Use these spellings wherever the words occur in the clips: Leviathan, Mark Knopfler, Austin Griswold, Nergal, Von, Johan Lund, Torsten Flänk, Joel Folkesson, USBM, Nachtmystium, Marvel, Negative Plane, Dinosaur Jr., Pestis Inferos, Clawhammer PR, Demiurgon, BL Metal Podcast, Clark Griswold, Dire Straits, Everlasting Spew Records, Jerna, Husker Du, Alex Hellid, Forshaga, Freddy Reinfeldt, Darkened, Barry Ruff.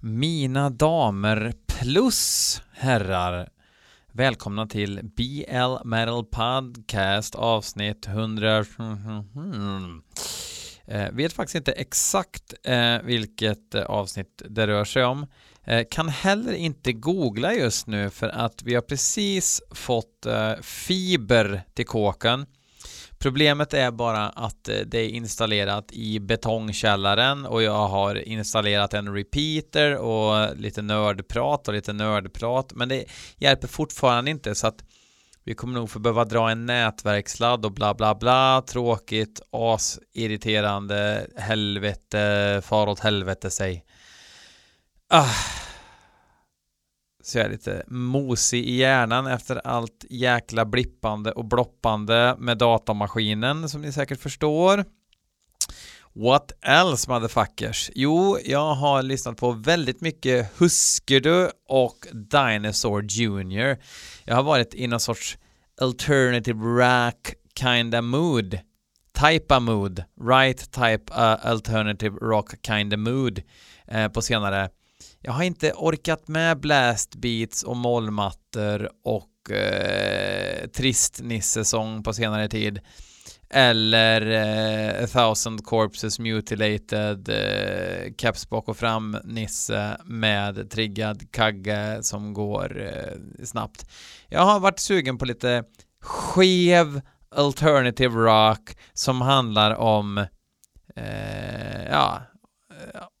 Mina damer plus herrar, välkomna till BL Metal Podcast avsnitt 100. Vet faktiskt inte exakt vilket avsnitt det rör sig om. Kan heller inte googla just nu för att vi har precis fått fiber till kåken. Problemet är bara att det är installerat i betongkällaren och jag har installerat en repeater och lite nördprat, men det hjälper fortfarande inte, så att vi kommer nog få behöva dra en nätverksladd och bla bla bla, tråkigt, asirriterande, helvete, far åt helvete sig. Så jag är lite mosig i hjärnan efter allt jäkla blippande och bloppande med datamaskinen, som ni säkert förstår. What else, motherfuckers? Jo, jag har lyssnat på väldigt mycket Husker Du och Dinosaur Jr. Jag har varit i någon sorts alternative rock kinda mood. Alternative rock kinda mood på senare. Jag har inte orkat med blastbeats och mollmattor och trist nissesång på senare tid. Eller A Thousand Corpses Mutilated, caps bak och fram nisse med triggad kagge som går snabbt. Jag har varit sugen på lite skev alternative rock som handlar om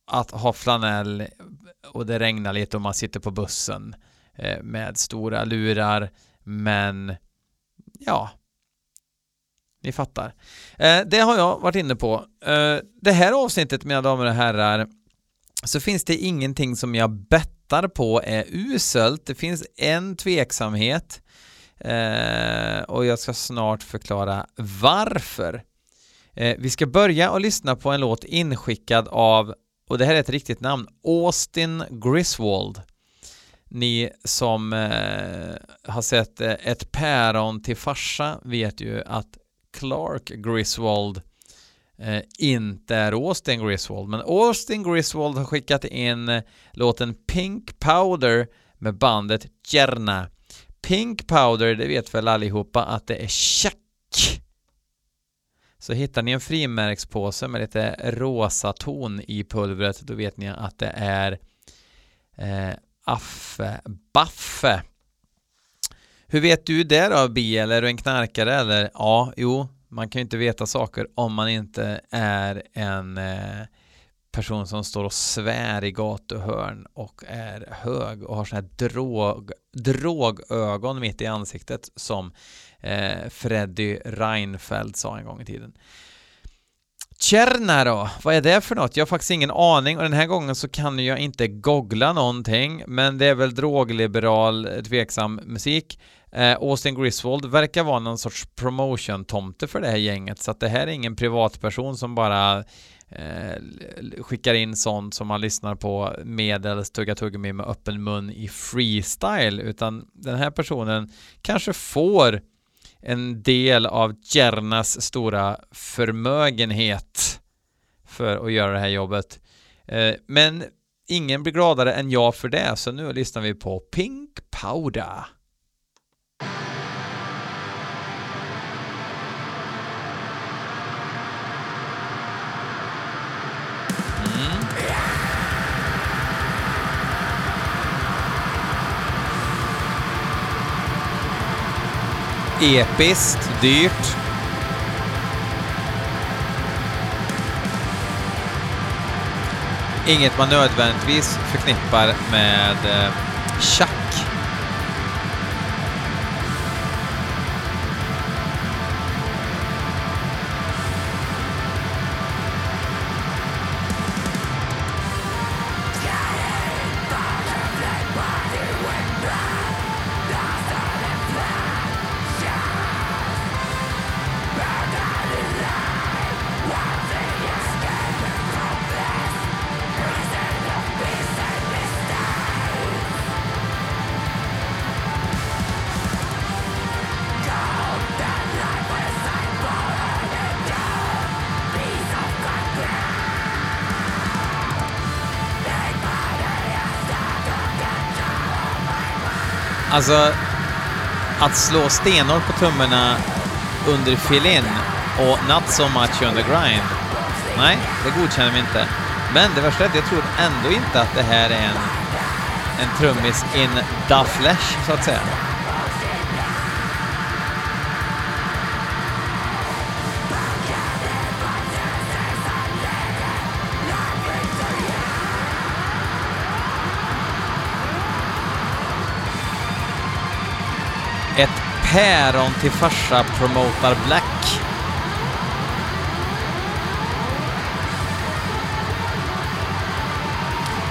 att ha flanell och det regnar lite och man sitter på bussen med stora lurar, men ja, ni fattar. Det har jag varit inne på. Det här avsnittet, mina damer och herrar, så finns det ingenting som jag bettar på är uselt. Det finns en tveksamhet och jag ska snart förklara varför. Vi ska börja och lyssna på en låt inskickad av, och det här är ett riktigt namn, Austin Griswold. Ni som har sett Ett päron till farsa vet ju att Clark Griswold inte är Austin Griswold. Men Austin Griswold har skickat in låten Pink Powder med bandet Jerna. Pink Powder, det vet väl allihopa att det är tjack. Så hittar ni en frimärkspåse med lite rosa ton i pulvret, då vet ni att det är Affe Baffe. Hur vet du det då, B? Eller är du en knarkare? Eller? Ja, jo, man kan ju inte veta saker om man inte är en person som står och svär i gatuhörn och är hög och har såna här drogögon mitt i ansiktet, som Freddy Reinfeldt sa en gång i tiden. Tjerna då, vad är det för något? Jag har faktiskt ingen aning, och den här gången så kan jag inte googla någonting, men det är väl drogliberal, tveksam musik. Austin Griswold verkar vara någon sorts promotion-tomte för det här gänget, så att det här är ingen privatperson som bara skickar in sånt som man lyssnar på medels tugga-tuggummi med öppen mun i freestyle, utan den här personen kanske får en del av Jernas stora förmögenhet för att göra det här jobbet. Men ingen blir gladare än jag för det, så nu lyssnar vi på Pink Powder. Episkt, dyrt. Inget man nödvändigtvis förknippar med tjack. Alltså, att slå stenor på tummarna under fill-in och not so much on the grind. Nej, det godkänner vi inte. Men det värsta är att jag tror ändå inte att det här är en trummis in the flesh, så att säga. Ett päron till farsa promotar Black.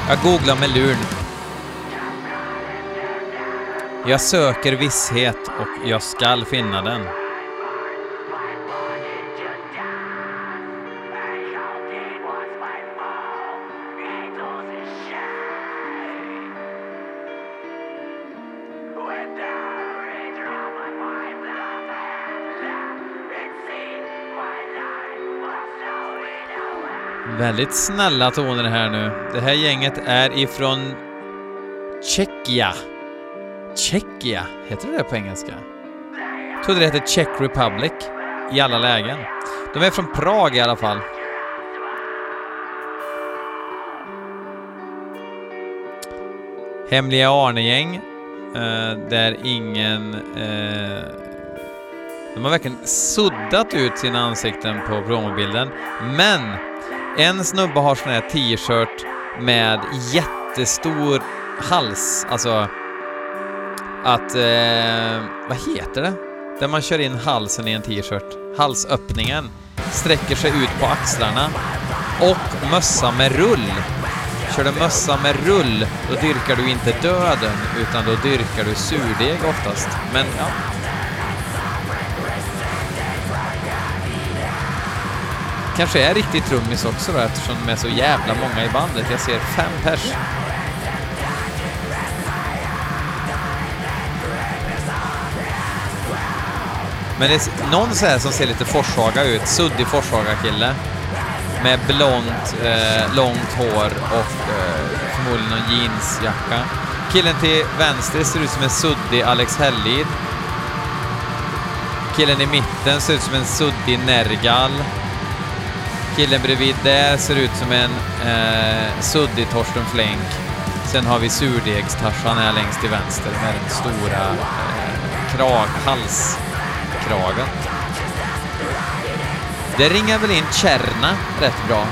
Jag googlar med luren. Jag söker visshet och jag skall finna den. Väldigt snälla toner här nu. Det här gänget är ifrån Tjeckien. Tjeckien heter det på engelska. Jag trodde det hette Czech Republic i alla lägen. De är från Prag i alla fall. Hemliga Arne-gäng. Där ingen... De har verkligen suddat ut sina ansikten på promobilden. Men... En snubbe har sån här t-shirt med jättestor hals. Alltså att, vad heter det? Där man kör in halsen i en t-shirt. Halsöppningen sträcker sig ut på axlarna. Och mössa med rull. Kör du mössa med rull, då dyrkar du inte döden, utan då dyrkar du surdeg oftast. Men ja. Kanske är riktigt trummis också då, eftersom de är så jävla många i bandet. Jag ser 5 pers. Men det är någon så här som ser lite Forshaga ut. Suddig Forshaga-kille. Med blont, långt hår och förmodligen någon jeansjacka. Killen till vänster ser ut som en suddig Alex Hellid. Killen i mitten ser ut som en suddig Nergal. Killen bredvid där ser ut som en suddig Torsten Flänk. Sen har vi surdegstarsan här längst till vänster med den stora halskragen. Det ringar väl in Jerna rätt bra.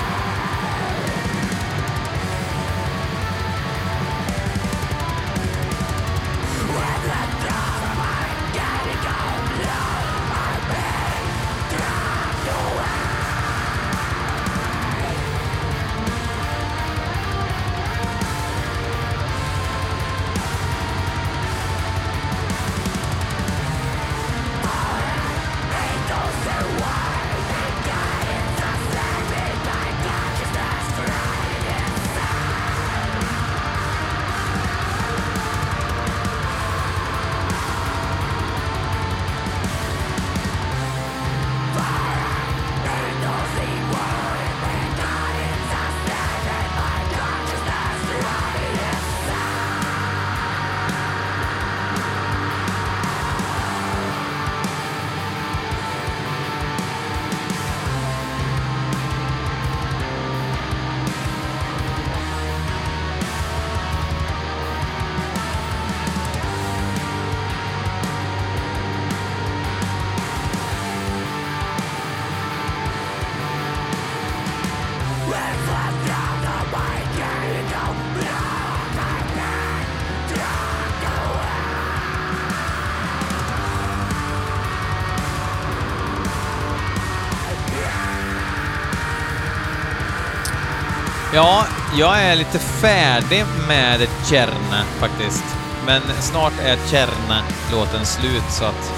Ja, jag är lite färdig med Jerna faktiskt. Men snart är Jerna-låten slut, så att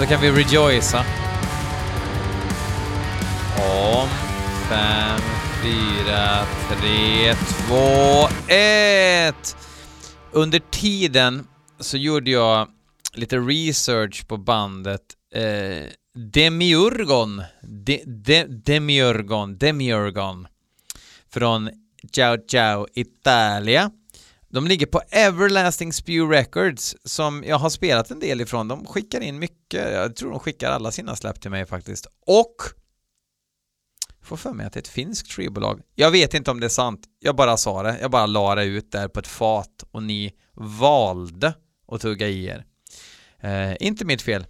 då kan vi rejoica. Om 5, 4, 3, 2, 1. Under tiden så gjorde jag lite research på bandet Demiurgon från Ciao Ciao Italia. De ligger på Everlasting Spew Records som jag har spelat en del ifrån. De skickar in mycket. Jag tror de skickar alla sina släpp till mig faktiskt. Och får för mig att det är ett finskt skivbolag. Jag vet inte om det är sant. Jag bara sa det. Jag bara la det ut där på ett fat och ni valde att tugga i er. Inte mitt fel.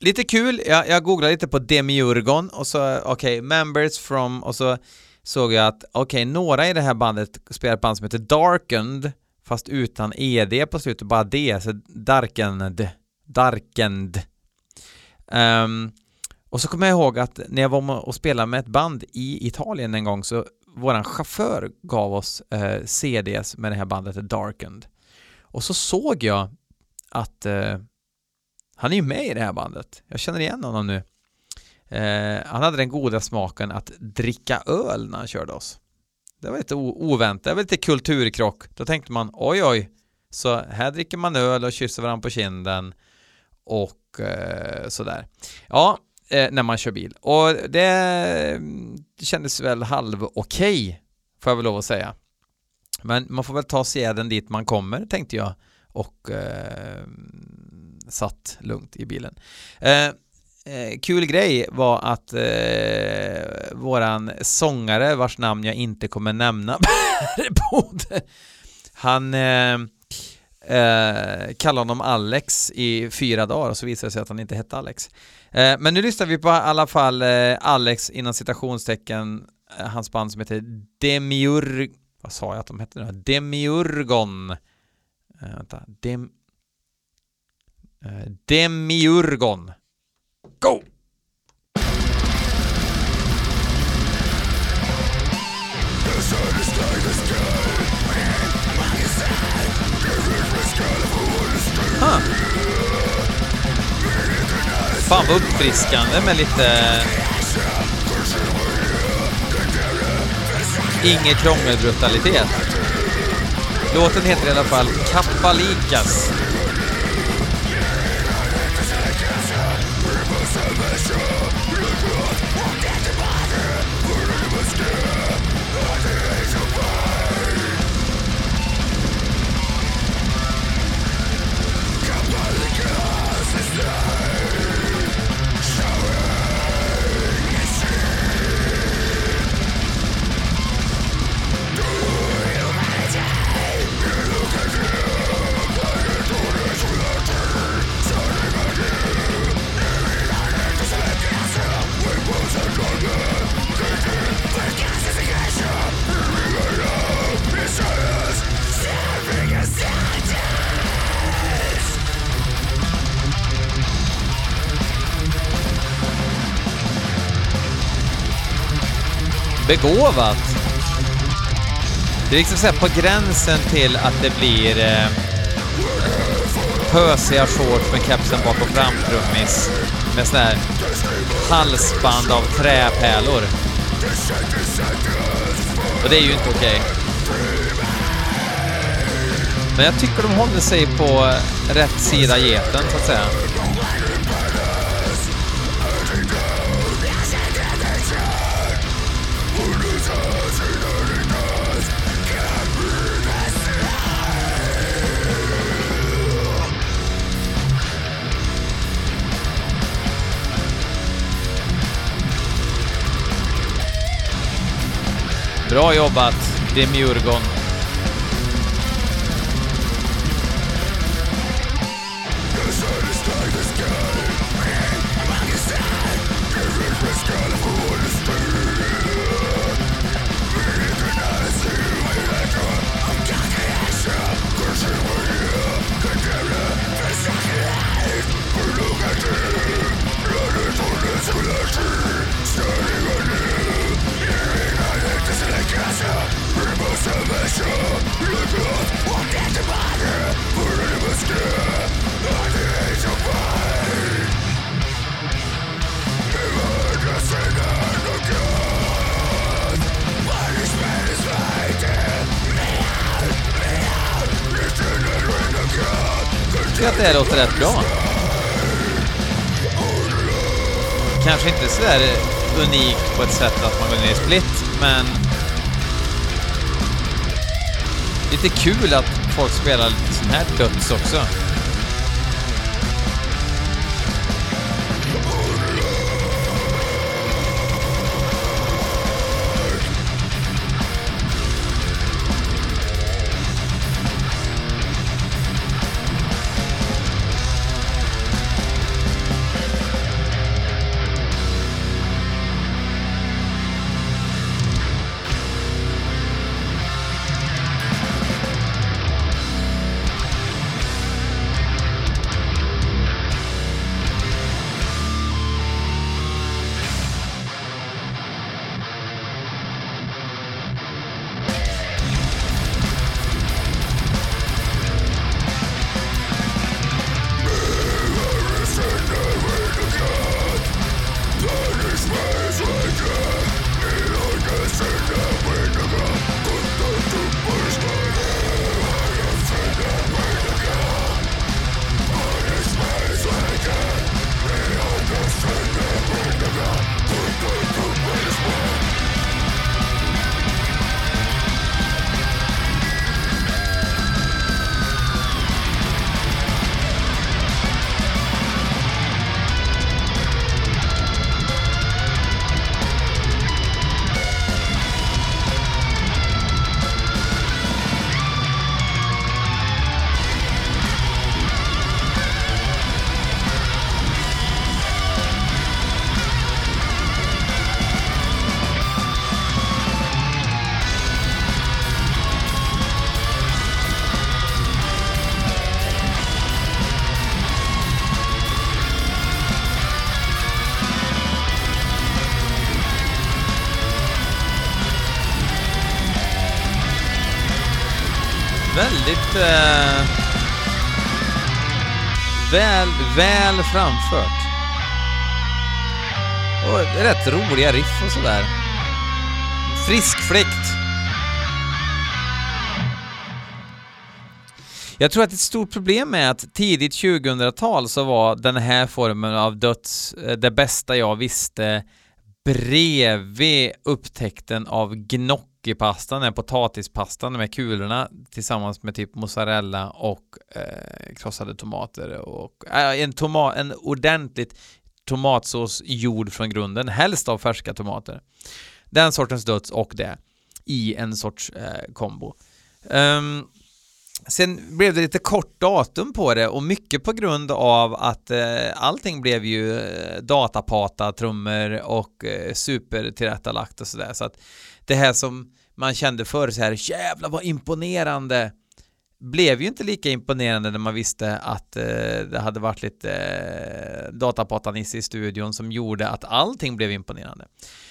Lite kul. Jag googlade lite på Demiurgon och så okej, members from och så såg jag att okej, några i det här bandet spelar ett band som heter Darkened fast utan ED på slutet, bara D, så Darkened. Och så kommer jag ihåg att när jag var och spelade med ett band i Italien en gång så våran chaufför gav oss CDs med det här bandet Darkened. Och så såg jag att han är ju med i det här bandet. Jag känner igen honom nu. Han hade den goda smaken att dricka öl när han körde oss. Det var lite oväntat. Det var lite kulturkrock. Då tänkte man, oj. Så här dricker man öl och kysser varandra på kinden. Och sådär. Ja, när man kör bil. Och det kändes väl halv okej, får jag väl lov att säga. Men man får väl ta seden dit man kommer, tänkte jag. Och satt lugnt i bilen. Kul grej var att våran sångare vars namn jag inte kommer nämna han kallade honom Alex i 4 dagar och så visade det sig att han inte hette Alex. Men nu lyssnar vi på i alla fall Alex inom citationstecken, hans band som heter vad sa jag att de hette nu? Demiurgon. Demiurgon. Go! Fan vad uppfriskande med lite inget krångelbrutalitet. Låten heter i alla fall Kappalikas. Begåvat. Det är liksom så här på gränsen till att det blir pösiga shorts med kepsen bakom framtrummis med sån här halsband av träpärlor. Och det är ju inte okej. Men jag tycker de håller sig på rätt sida geten så att säga. Bra jobbat, Demiurgon. Jag tycker att det låter rätt bra. Kanske inte så där unikt på ett sätt att man går ner i split, men lite kul att folk spelar lite sån här döds också. Väldigt väl framfört. Och rätt roliga riff och sådär. Frisk fläkt. Jag tror att ett stort problem är att tidigt 2000-tal så var den här formen av döds det bästa jag visste bredvid upptäckten av gnock. Pastan, den potatispastan med kulorna tillsammans med typ mozzarella och krossade tomater och en ordentligt tomatsås gjord från grunden, helst av färska tomater. Den sortens döds och det i en sorts kombo. Sen blev det lite kort datum på det och mycket på grund av att allting blev ju datapata, trummor och supertillrättalagt och sådär. Så att det här som man kände förr så här, jävla vad imponerande, blev ju inte lika imponerande när man visste att det hade varit lite datapatanis i studion som gjorde att allting blev imponerande.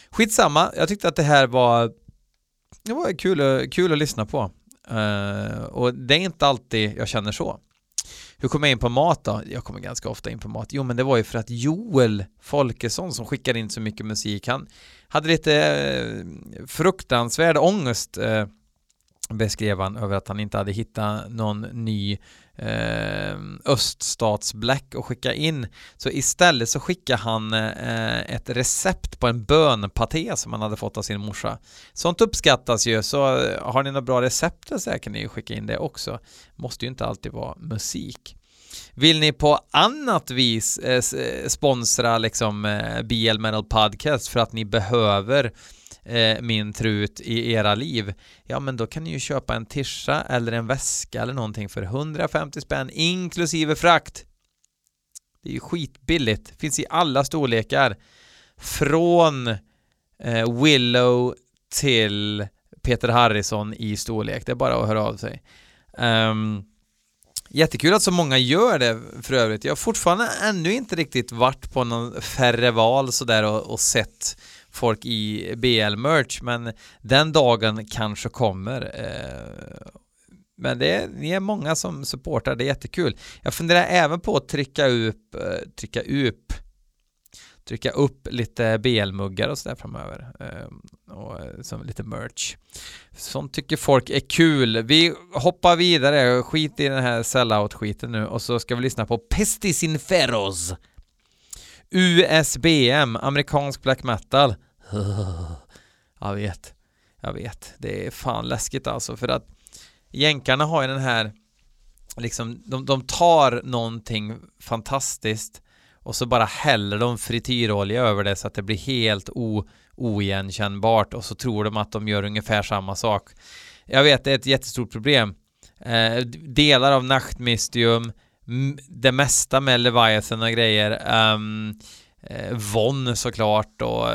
Skitsamma, jag tyckte att det här var, det var kul att lyssna på. Och det är inte alltid jag känner så. Hur kommer jag in på mat då? Jag kommer ganska ofta in på mat. Jo, men det var ju för att Joel Folkesson, som skickade in så mycket musik, han hade lite fruktansvärd ångest, beskrev han, över att han inte hade hittat någon ny öststatsblack att skicka in. Så istället så skickade han ett recept på en bönpaté som han hade fått av sin morsa. Sånt uppskattas ju, så har ni några bra recept så kan ni skicka in det också. Måste ju inte alltid vara musik. Vill ni på annat vis sponsra liksom BL Metal Podcast för att ni behöver min trut i era liv, ja men då kan ni ju köpa en tischa eller en väska eller någonting för 150 spänn inklusive frakt. Det är ju skitbilligt. Finns i alla storlekar från Willow till Peter Harrison i storlek. Det är bara att höra av sig. Jättekul att så många gör det för övrigt. Jag har fortfarande ännu inte riktigt varit på någon färreval sådär och sett folk i BL-merch, men den dagen kanske kommer. Men det är många som supportar, det är jättekul. Jag funderar även på att trycka upp lite BL-muggar och sådär framöver. Och som lite merch. Sånt tycker folk är kul. Vi hoppar vidare, skit i den här sellout-skiten nu, och så ska vi lyssna på Pestis Inferos. USBM, amerikansk black metal. Jag vet. Det är fan läskigt alltså, för att jänkarna har ju den här liksom, de tar någonting fantastiskt och så bara häller de frityrolja över det så att det blir helt oigenkännbart, och så tror de att de gör ungefär samma sak. Jag vet, det är ett jättestort problem. Delar av Nachtmystium, det mesta med Leviathan och grejer, Von såklart, och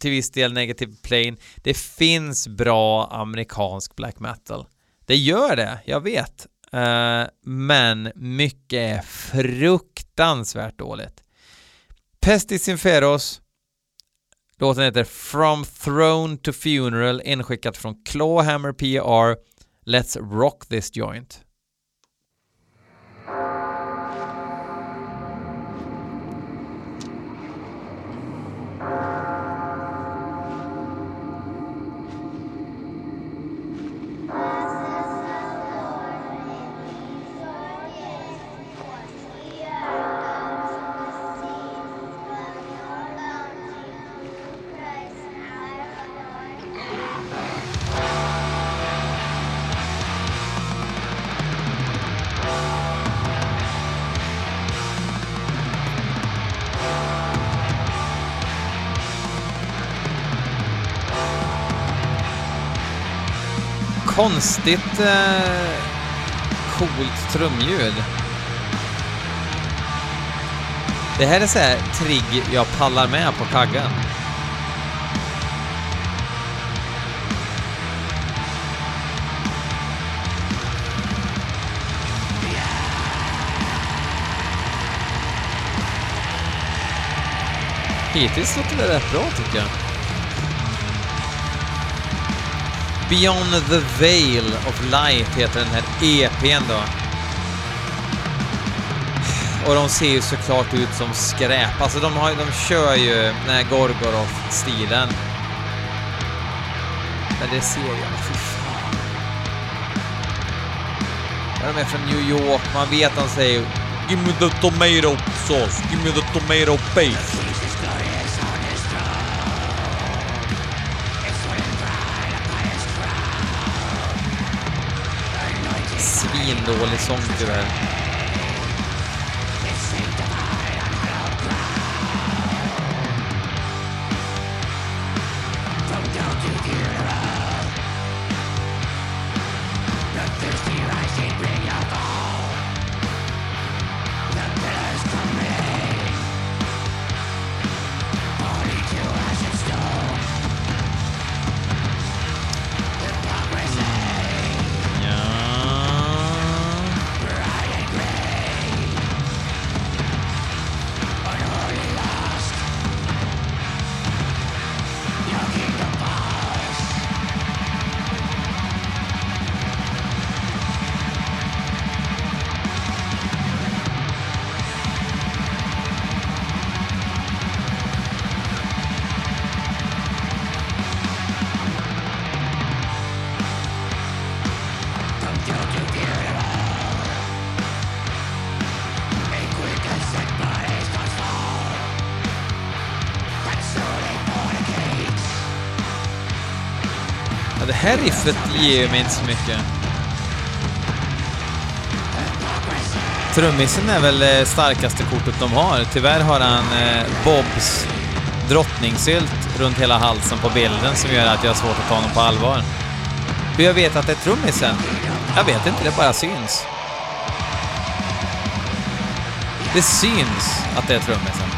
till viss del Negative Plane. Det finns bra amerikansk black metal. Det gör det, jag vet. Men mycket är fruktansvärt dåligt. Pestis Inferos. Låten heter From Throne to Funeral, inskickat från Clawhammer PR. Let's rock this joint. Konstigt coolt trumljud. Det här är så här trigg jag pallar med på taggen. Hittills låter det rätt bra tycker jag. Beyond the Veil of Light heter den här EPn då. Och de ser ju såklart ut som skräp. Alltså de kör ju den här Gorgoroth-stilen. Men det ser jag, fy fan. Ja, de är från New York, man vet att de säger Give me the tomato sauce, give me the tomato paste. Dålig sång tyvärr. Det här riffet ger mig inte så mycket. Trummisen är väl starkaste kortet de har. Tyvärr har han Bobs drottningsylt runt hela halsen på bilden som gör att jag har svårt att ta honom på allvar. Men jag vet att det är trummisen. Jag vet inte, det bara syns. Det syns att det är trummisen.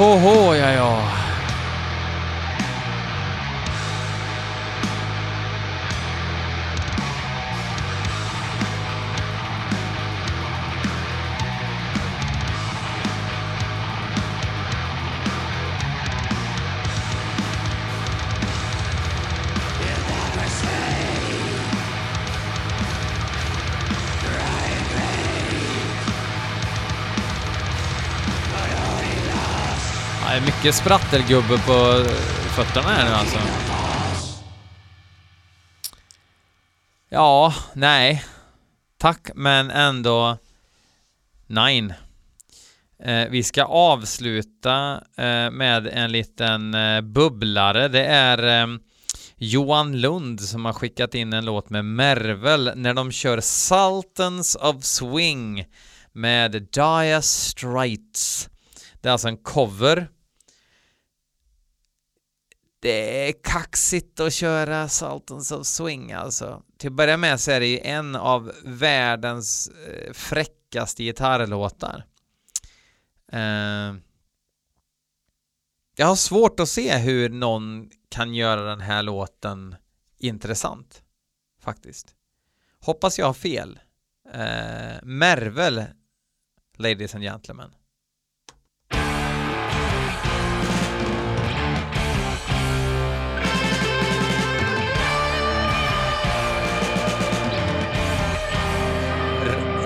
Hoho, ja, ja. är mycket sprattelgubbe på fötterna här nu alltså. Ja, nej. Tack, men ändå nej. Vi ska avsluta med en liten bubblare. Det är Johan Lund som har skickat in en låt med Marvel när de kör Sultans of Swing med Dire Straits. Det är alltså en cover. Det är kaxigt att köra Sultans of Swing alltså. Till att börja med så är det ju en av världens fräckaste gitarrlåtar. Jag har svårt att se hur någon kan göra den här låten intressant faktiskt. Hoppas jag har fel. Marvel, ladies and gentlemen.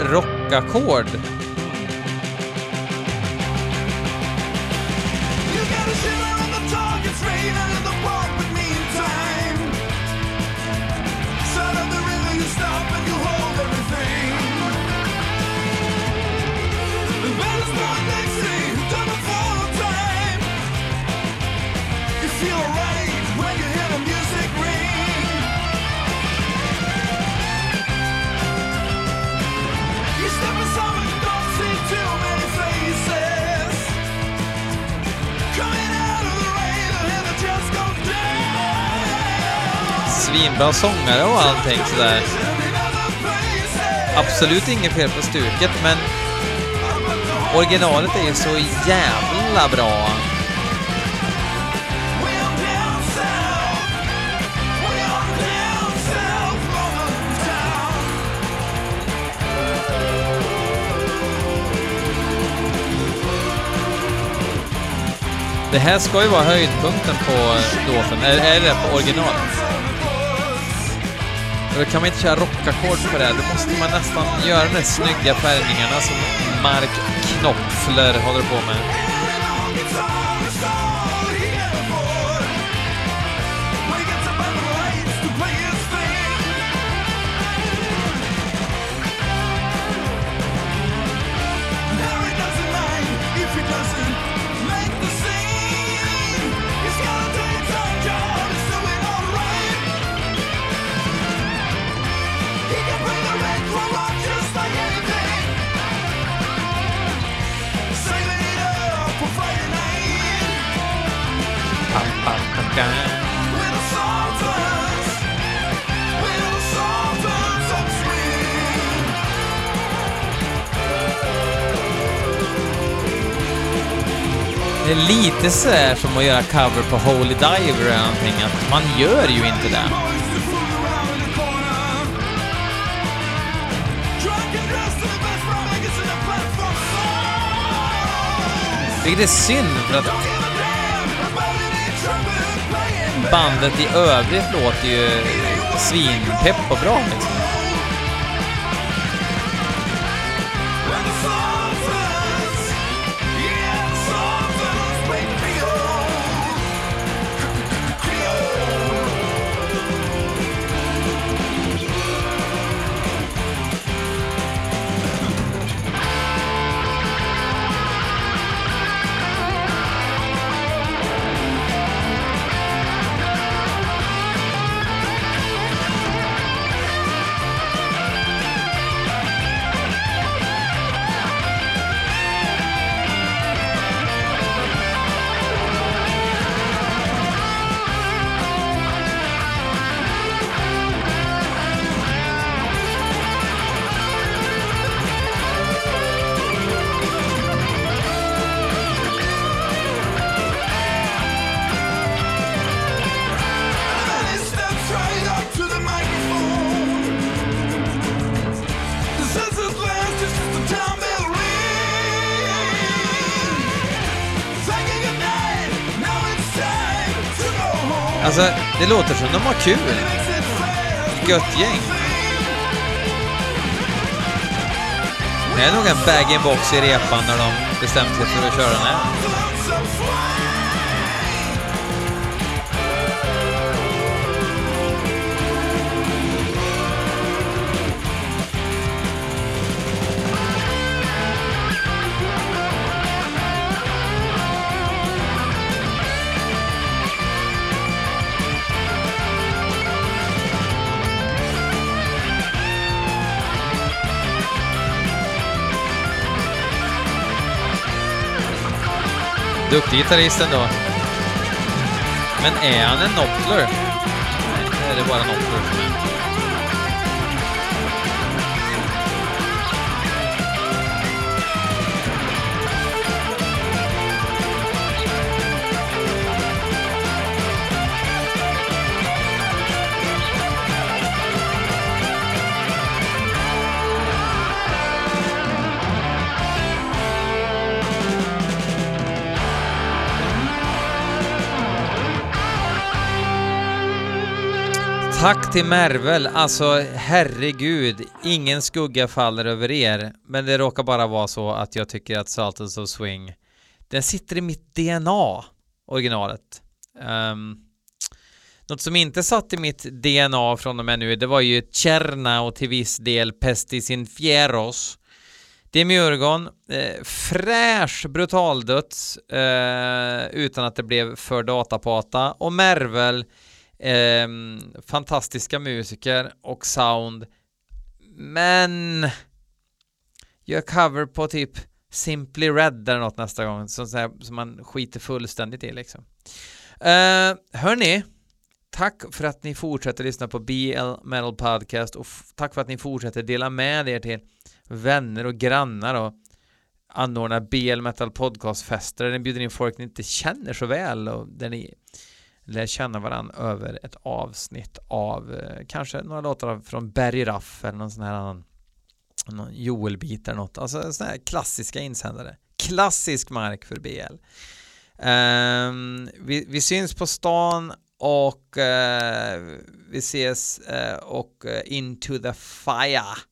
Rockackord. Svinbra sångare och allting sådär. Absolut inget fel på stuket, men originalet är ju så jävla bra. Det här ska ju vara höjdpunkten på låten. Är det på originalet? Då kan man inte köra rockackord på det. Då måste man nästan göra de snygga färgningarna som Mark Knopfler håller på med. Det är lite så här som att göra cover på Holy Diver eller någonting, att man gör ju inte det. Vilket är synd, för att bandet i övrigt låter ju svinpepp och bra liksom. Alltså, det låter som de har kul. Gött gäng. Det är nog en bag-in-box i repan när de bestämt sig för att köra den här. duktig gitarristen då. Men är han en Knopfler? Nej, är det bara Knopfler för mig. Tack till Marvel, alltså herregud, ingen skugga faller över er. Men det råkar bara vara så att jag tycker att Sultans of Swing, den sitter i mitt DNA, originalet. Något som inte satt i mitt DNA från och med nu, det var ju Jerna och till viss del Pestis Inferos. Demiurgon, fräsch brutaldöds utan att det blev för datapata. Och Marvel, fantastiska musiker och sound, men gör cover på typ Simply Red eller något nästa gång som man skiter fullständigt i liksom. Hörni, tack för att ni fortsätter lyssna på BL Metal Podcast och tack för att ni fortsätter dela med er till vänner och grannar och anordna BL Metal Podcast-fester där ni bjuder in folk ni inte känner så väl och där ni lär känna varandra över ett avsnitt av kanske några låtar från Barry Ruff eller någon sån här annan, någon Joel-bit eller något. Alltså sån här klassiska insändare. Klassisk mark för BL. Vi syns på stan och vi ses och into the fire.